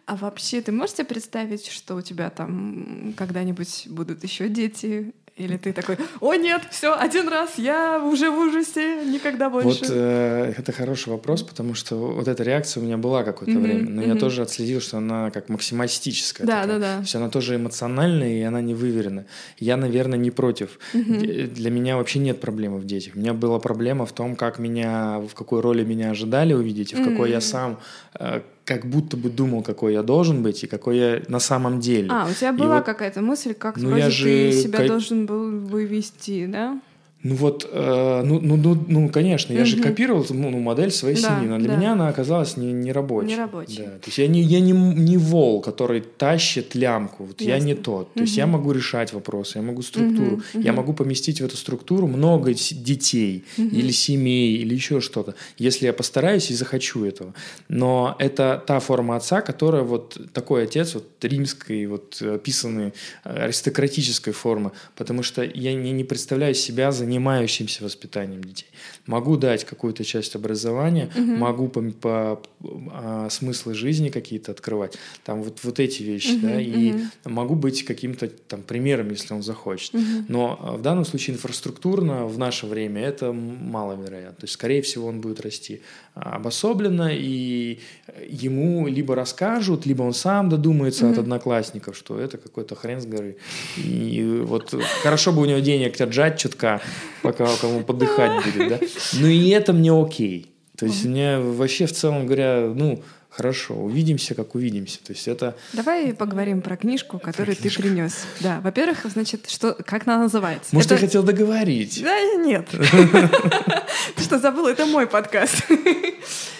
А вообще ты можешь себе представить, что у тебя там когда-нибудь будут еще дети? Или ты такой: о нет, все, один раз, я уже в ужасе, никогда больше. Вот э, это хороший вопрос, потому что вот эта реакция у меня была какое-то mm-hmm, время, но mm-hmm. я тоже отследил, что она как максималистическая. Да, такая. да, да. То есть она тоже эмоциональная, и она не выверена. Я, наверное, не против. Mm-hmm. Для меня вообще нет проблемы в детях. У меня была проблема в том, как меня, в какой роли меня ожидали увидеть, и в какой mm-hmm. я сам... Э, как будто бы думал, какой я должен быть и какой я на самом деле. А, у тебя была вот какая-то мысль, как ну, вроде ты себя ко... должен был бы вести, да? Ну вот, э, ну, ну, ну, ну, конечно, я угу. же копировал ну, модель своей да, семьи, но для да. меня она оказалась не, не рабочей. Не рабочей. Да. То есть я не, я не, не вол, который тащит лямку, вот я не тот. Угу. То есть я могу решать вопросы, я могу структуру, угу. я могу поместить в эту структуру много детей угу. или семей, или еще что-то, если я постараюсь и захочу этого. Но это та форма отца, которая вот такой отец, вот римской, вот описанной аристократической формы, потому что я не, не представляю себя за занимающимся воспитанием детей. Могу дать какую-то часть образования, угу. могу по, по, а, смыслы жизни какие-то открывать, там вот, вот эти вещи, угу, да, угу. и могу быть каким-то там примером, если он захочет. Угу. Но в данном случае инфраструктурно в наше время это маловероятно. То есть, скорее всего, он будет расти обособленно, и ему либо расскажут, либо он сам додумается угу. от одноклассников, что это какой-то хрен с горы. И вот хорошо бы у него денег отжать чутка, пока кому подыхать будет, да. Ну и это мне окей. То есть мне вообще в целом говоря, ну хорошо, увидимся, как увидимся. То есть это. Давай поговорим про книжку, которую про книжку. ты принес. Да, во-первых, значит, что, как она называется? Может, это... ты хотел договорить? Да, нет. Ты что, забыл? Это мой подкаст.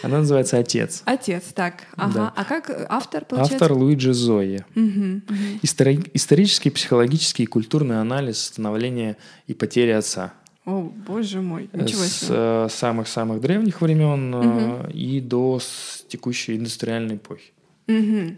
Она называется «Отец». «Отец», так. Ага. А как автор, получается? Автор Луиджи Зоя. Исторический, психологический и культурный анализ становления и потери отца. О, боже мой, ничего себе. С самых-самых древних времен угу. и до текущей индустриальной эпохи. Угу.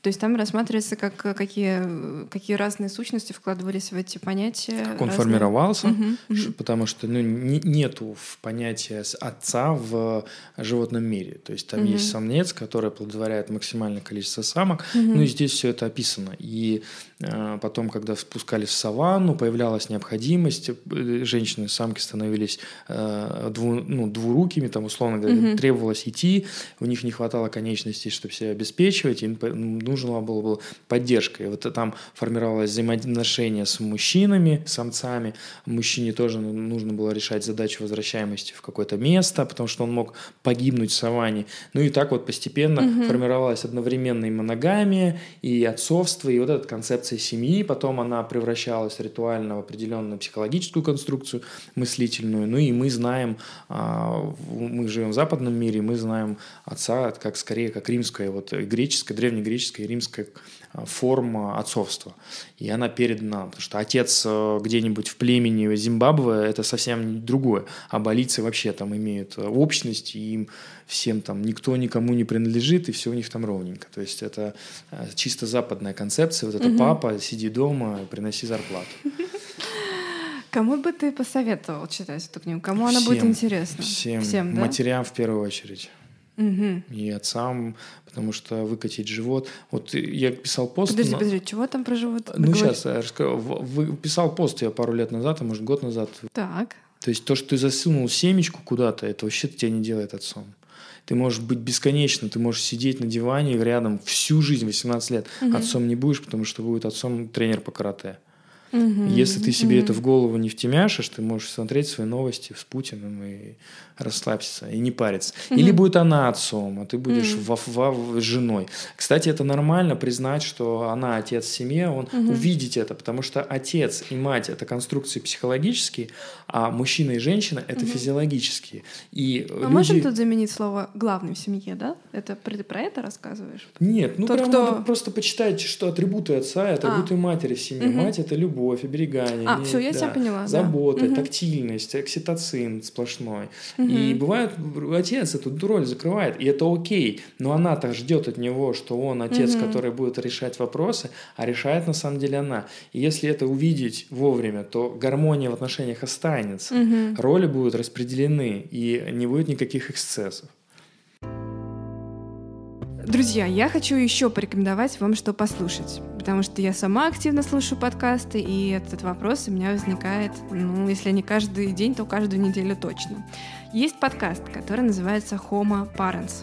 То есть там рассматривается, как, какие, какие разные сущности вкладывались в эти понятия. Как он разные... формировался, угу. потому что ну, не, нету понятия отца в животном мире. То есть там угу. есть самец, который оплодотворяет максимальное количество самок. Угу. Ну и здесь все это описано. И потом, когда спускались в саванну, появлялась необходимость, женщины, самки становились э, дву, ну, двурукими, там, условно говоря, mm-hmm. требовалось идти, у них не хватало конечностей, чтобы себя обеспечивать, им нужна была, была поддержка. И вот там формировалось взаимоотношение с мужчинами, с самцами. Мужчине тоже нужно было решать задачу возвращаемости в какое-то место, потому что он мог погибнуть в саванне. Ну и так вот постепенно mm-hmm. формировалась одновременно и моногамия, и отцовство, и вот этот концепт семьи, потом она превращалась ритуально в определенную психологическую конструкцию мыслительную, ну и мы знаем, мы живем в западном мире, мы знаем отца как скорее как римская, вот греческая, древнегреческая и римская форма отцовства, и она передана, потому что отец где-нибудь в племени Зимбабве это совсем другое, а аболицы вообще там имеют общность, и им всем там никто никому не принадлежит, и все у них там ровненько, то есть это чисто западная концепция, вот это угу. папа, сиди дома, приноси зарплату. Кому бы ты посоветовал читать эту книгу? Кому всем, она будет интересна? Всем, всем да? Матерям в первую очередь. Угу. И отцам, потому что выкатить живот. Вот я писал пост. Подожди, на... подожди, чего там про живот? Ну сейчас, я расскажу. Вы... Писал пост я пару лет назад, а может год назад. Так. То есть то, что ты засунул семечку куда-то, это вообще тебя не делает отцом. Ты можешь быть бесконечно, ты можешь сидеть на диване рядом всю жизнь, восемнадцать лет. Угу. Отцом не будешь, потому что будет отцом тренер по карате. Угу. Если ты себе угу. это в голову не втемяшишь, ты можешь смотреть свои новости с Путиным и расслабиться, и не париться. Угу. Или будет она отцом, а ты будешь угу. во- во- женой. Кстати, это нормально признать, что она отец в семье, он угу. увидеть это, потому что отец и мать – это конструкции психологические, а мужчина и женщина – это угу. физиологические. И а люди... можем тут заменить слово «главный в семье», да? Это ты про это рассказываешь? Нет, ну Тот, прям кто... просто почитайте, что атрибуты отца – это атрибуты а. матери в семье. Угу. Мать – это любовь. Любовь, оберегание, а, нет, все, я да, тебя поняла, забота, да. тактильность, окситоцин сплошной. Угу. И бывает, отец эту роль закрывает, и это окей, но она-то ждет от него, что он отец, угу. который будет решать вопросы, а решает на самом деле она. И если это увидеть вовремя, то гармония в отношениях останется, угу. роли будут распределены, и не будет никаких эксцессов. Друзья, я хочу еще порекомендовать вам что послушать, потому что я сама активно слушаю подкасты, и этот вопрос у меня возникает, ну, если не каждый день, то каждую неделю точно. Есть подкаст, который называется Homo Parents.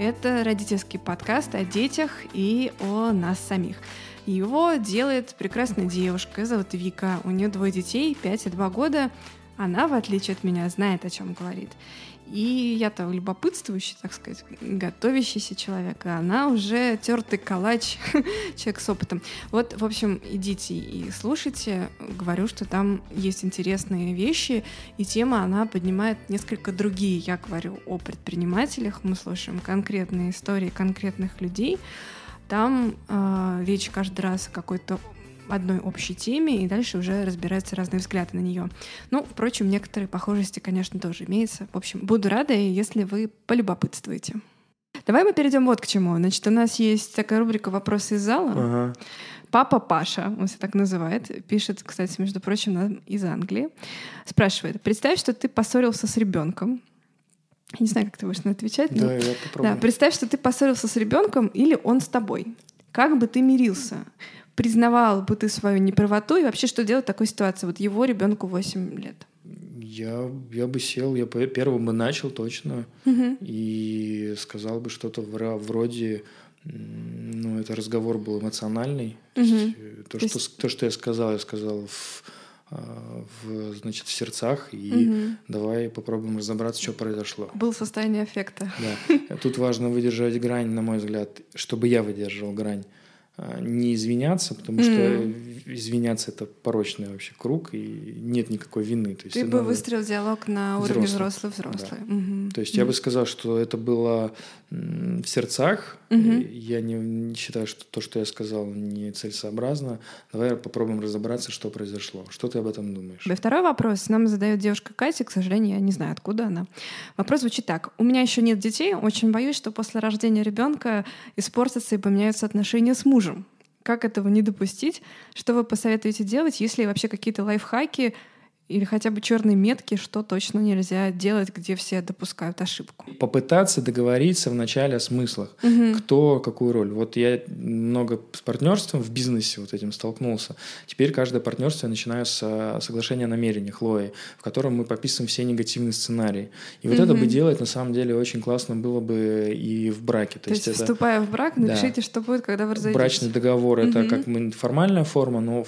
Это родительский подкаст о детях и о нас самих. Его делает прекрасная девушка, зовут Вика, у нее двое детей, пять и два года. Она, в отличие от меня, знает, о чем говорит. И я-то любопытствующий, так сказать, готовящийся человек, а она уже тертый калач, человек с опытом. Вот, в общем, идите и слушайте. Говорю, что там есть интересные вещи, и тема, она поднимает несколько другие. Я говорю о предпринимателях, мы слушаем конкретные истории конкретных людей. Там э, речь каждый раз о какой-то одной общей теме, и дальше уже разбираются разные взгляды на нее. Ну, впрочем, некоторые похожести, конечно, тоже имеются. В общем, буду рада, если вы полюбопытствуете. Давай мы перейдем вот к чему. Значит, у нас есть такая рубрика «Вопросы из зала». Ага. Папа Паша, он себя так называет, пишет, кстати, между прочим, нам из Англии. Спрашивает: представь, что ты поссорился с ребенком. Я не знаю, как ты будешь на это отвечать. Да, но... я попробую. Да, представь, что ты поссорился с ребенком или он с тобой. Как бы ты мирился? Признавал бы ты свою неправоту, и вообще что делать в такой ситуации? Вот его ребенку восемь лет. Я, я бы сел, я первым бы начал точно, угу. и сказал бы что-то вроде... Ну, это разговор был эмоциональный. Угу. То, то, есть... что, то, что я сказал, я сказал в, в, значит, в сердцах, и угу. давай попробуем разобраться, что произошло. Было состояние эффекта. Да. Тут важно выдержать грань, на мой взгляд, чтобы я выдержал грань. Не извиняться, потому mm. что извиняться — это порочный вообще круг, и нет никакой вины. То есть ты бы выстроил диалог на уровне взрослый-взрослый. Да. Mm-hmm. То есть mm. я бы сказал, что это было в сердцах. Mm-hmm. Я не, не считаю, что то, что я сказал, не целесообразно. Давай попробуем разобраться, что произошло. Что ты об этом думаешь? И второй вопрос нам задает девушка Катя. К сожалению, я не знаю, откуда она. Вопрос звучит так. У меня еще нет детей. Очень боюсь, что после рождения ребенка испортятся и поменяются отношения с мужем. Как этого не допустить? Что вы посоветуете делать, если вообще какие-то лайфхаки или хотя бы черные метки, что точно нельзя делать, где все допускают ошибку? Попытаться договориться вначале о смыслах. Угу. Кто какую роль. Вот я много с партнерством в бизнесе вот этим столкнулся. Теперь каждое партнерство я начинаю с соглашения о намерениях Хлои, в котором мы пописываем все негативные сценарии. И вот угу. это бы делать, на самом деле, очень классно было бы и в браке. То, То есть, это... вступая в брак, напишите, да. что будет, когда вы разойдетесь. Брачный договор — угу. это как формальная форма, но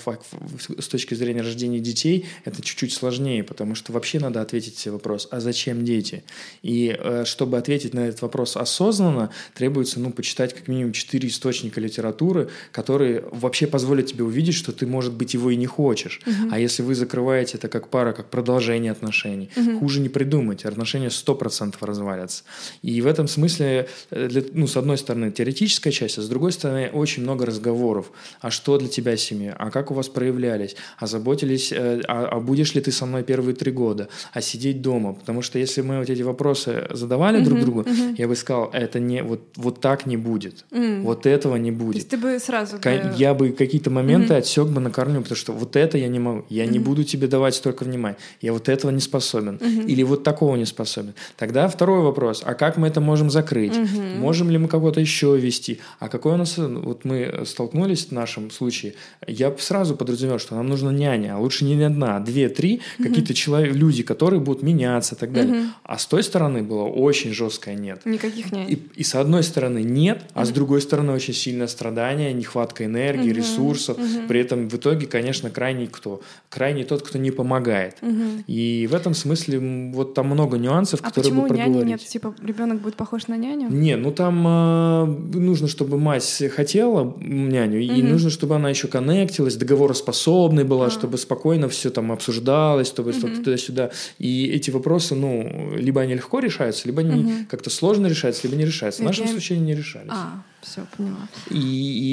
с точки зрения рождения детей это чуть-чуть сложнее, потому что вообще надо ответить себе вопрос, а зачем дети? И э, чтобы ответить на этот вопрос осознанно, требуется, ну, почитать как минимум четыре источника литературы, которые вообще позволят тебе увидеть, что ты, может быть, его и не хочешь. Uh-huh. А если вы закрываете это как пара, как продолжение отношений, uh-huh. хуже не придумать, отношения сто процентов развалятся. И в этом смысле, для, ну, с одной стороны, теоретическая часть, а с другой стороны, очень много разговоров. А что для тебя семья? А как у вас проявлялись? А заботились? Э, а, а будешь ли ты со мной первые три года, а сидеть дома? Потому что если мы вот эти вопросы задавали uh-huh, друг другу, uh-huh. я бы сказал, это не вот, вот так не будет, uh-huh. вот этого не будет. То есть ты бы сразу... К- я бы какие-то моменты uh-huh. отсек бы на корню, потому что вот это я не могу, я uh-huh. не буду тебе давать столько внимания, я вот этого не способен, uh-huh. или вот такого не способен. Тогда второй вопрос, а как мы это можем закрыть? Uh-huh. Можем ли мы кого-то еще вести? А какой у нас... Вот мы столкнулись в нашем случае, я сразу подразумевал, что нам нужна няня, а лучше не одна, а две, три, какие-то mm-hmm. человек, люди, которые будут меняться и так далее. Mm-hmm. А с той стороны было очень жесткое «нет». Никаких «нет». И, и с одной стороны «нет», mm-hmm. а с другой стороны очень сильное страдание, нехватка энергии, mm-hmm. ресурсов. Mm-hmm. При этом в итоге, конечно, крайний кто? Крайний тот, кто не помогает. Mm-hmm. И в этом смысле вот там много нюансов, а которые бы проговорить. А почему няни нет? Типа ребенок будет похож на няню? Не, ну там э, нужно, чтобы мать хотела няню, mm-hmm. и нужно, чтобы она еще коннектилась, договороспособной была, mm-hmm. чтобы спокойно все там обсуждать, чтобы mm-hmm. туда-сюда. И эти вопросы, ну, либо они легко решаются, либо они mm-hmm. как-то сложно решаются, либо не решаются. В нашем случае они не решались. А, все, поняла. И,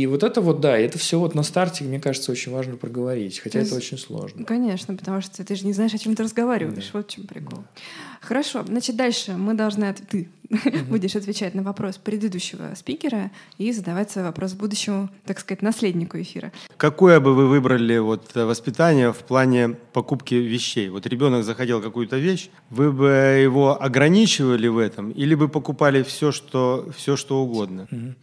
и вот это вот, да, это все вот на старте, мне кажется, очень важно проговорить, хотя есть, это очень сложно. Конечно, потому что ты же не знаешь, о чем ты разговариваешь. Да. Вот в чем прикол. Да. Хорошо, значит, дальше мы должны... От... Ты mm-hmm. будешь отвечать на вопрос предыдущего спикера и задавать свой вопрос будущему, так сказать, наследнику эфира. Какое бы вы выбрали вот воспитание в плане покупки вещей? Вот ребенок захотел какую-то вещь, вы бы его ограничивали в этом или бы покупали все, что, все, что угодно? Mm-hmm.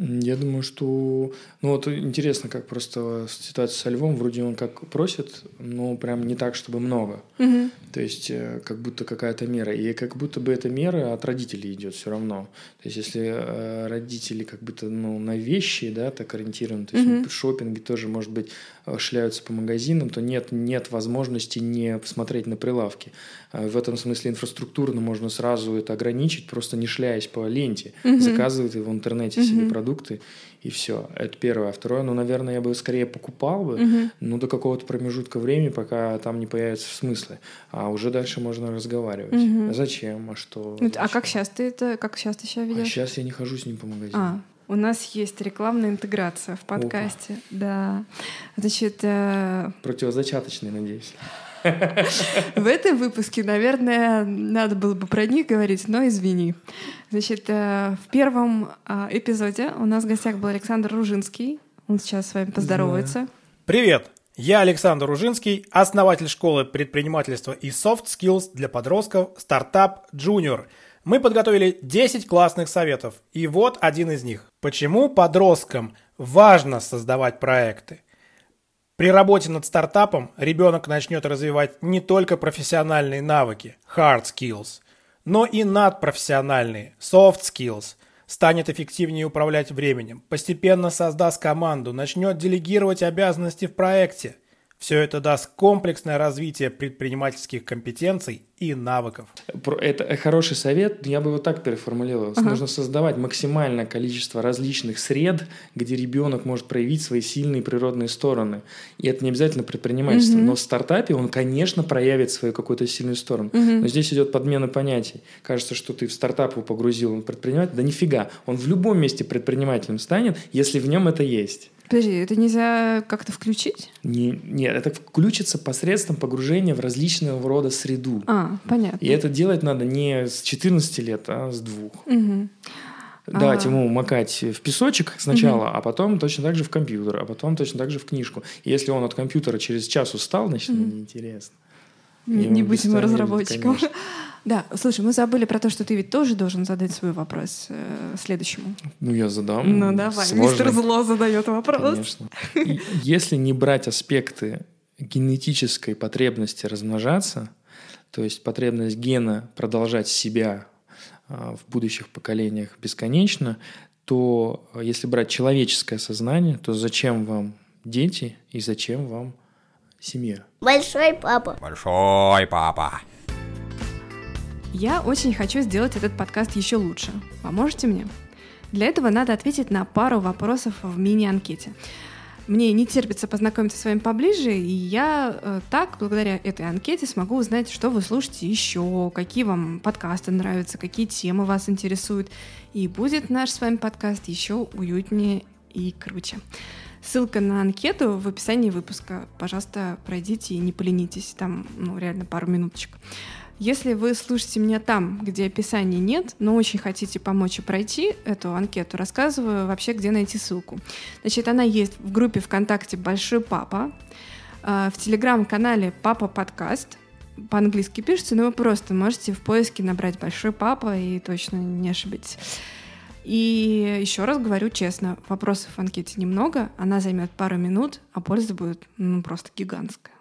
Я думаю, что... Ну вот интересно, как просто ситуация со львом. Вроде он как просит, но прям не так, чтобы много. Угу. То есть как будто какая-то мера. И как будто бы эта мера от родителей идет все равно. То есть если родители как будто, ну, на вещи, да, так ориентированы, то есть угу. шопинги тоже, может быть, шляются по магазинам, то нет, нет возможности не смотреть на прилавки. В этом смысле инфраструктурно можно сразу это ограничить, просто не шляясь по ленте. Угу. Заказывают и в интернете угу. себе продукты. продукты, и все. Это первое. А второе, ну, наверное, я бы скорее покупал бы, uh-huh. ну, до какого-то промежутка времени, пока там не появятся смыслы. А уже дальше можно разговаривать. Uh-huh. А зачем? А что? Ну, зачем? А как сейчас ты это, как сейчас ты себя ведешь? А сейчас я не хожу с ним по магазину. А. У нас есть рекламная интеграция в подкасте. Опа. Да. Значит... Э... Противозачаточный, надеюсь. В этом выпуске, наверное, надо было бы про них говорить, но извини. Значит, э, в первом э, эпизоде у нас в гостях был Александр Ружинский. Он сейчас с вами поздоровается. Да. Привет! Я Александр Ружинский, основатель школы предпринимательства и soft skills для подростков Startup Junior. Мы подготовили десять классных советов, и вот один из них. Почему подросткам важно создавать проекты? При работе над стартапом ребенок начнет развивать не только профессиональные навыки, hard skills, но и надпрофессиональные, soft skills. Станет эффективнее управлять временем, постепенно создаст команду, начнет делегировать обязанности в проекте. Все это даст комплексное развитие предпринимательских компетенций и навыков. Это хороший совет, я бы вот так переформулировал. Ага. Нужно создавать максимальное количество различных сред, где ребенок может проявить свои сильные природные стороны. И это не обязательно предпринимательство. Угу. Но в стартапе он, конечно, проявит свою какую-то сильную сторону. Угу. Но здесь идет подмена понятий. Кажется, что ты в стартап его погрузил, он предприниматель. Да нифига. Он в любом месте предпринимателем станет, если в нем это есть. Подожди, это нельзя как-то включить? Не, нет, это включится посредством погружения в различного рода среду. А, понятно. И это делать надо не с четырнадцати лет, а с двух. Угу. Дать а... ему макать в песочек сначала, угу. а потом точно так же в компьютер, а потом точно так же в книжку. И если он от компьютера через час устал, значит, угу. неинтересно. Не, не быть ему разработчиком. Конечно. Да, слушай, мы забыли про то, что ты ведь тоже должен задать свой вопрос э, следующему. Ну, я задам. Ну, давай. Сложно. Мистер Зло задает вопрос. Конечно. И, если не брать аспекты генетической потребности размножаться, то есть потребность гена продолжать себя э, в будущих поколениях бесконечно, то если брать человеческое сознание, то зачем вам дети и зачем вам семья? Большой папа. Большой папа. Я очень хочу сделать этот подкаст еще лучше. Поможете мне? Для этого надо ответить на пару вопросов в мини-анкете. Мне не терпится познакомиться с вами поближе, и я э, так, благодаря этой анкете, смогу узнать, что вы слушаете еще, какие вам подкасты нравятся, какие темы вас интересуют. И будет наш с вами подкаст еще уютнее и круче. Ссылка на анкету в описании выпуска. Пожалуйста, пройдите и не поленитесь. Там, ну, реально пару минуточек. Если вы слушаете меня там, где описания нет, но очень хотите помочь и пройти эту анкету, рассказываю вообще, где найти ссылку. Значит, она есть в группе ВКонтакте «Большой папа», в телеграм-канале «Папа подкаст», по-английски пишется, но вы просто можете в поиске набрать «Большой папа» и точно не ошибитесь. И еще раз говорю честно, вопросов в анкете немного, она займет пару минут, а польза будет ну, просто гигантская.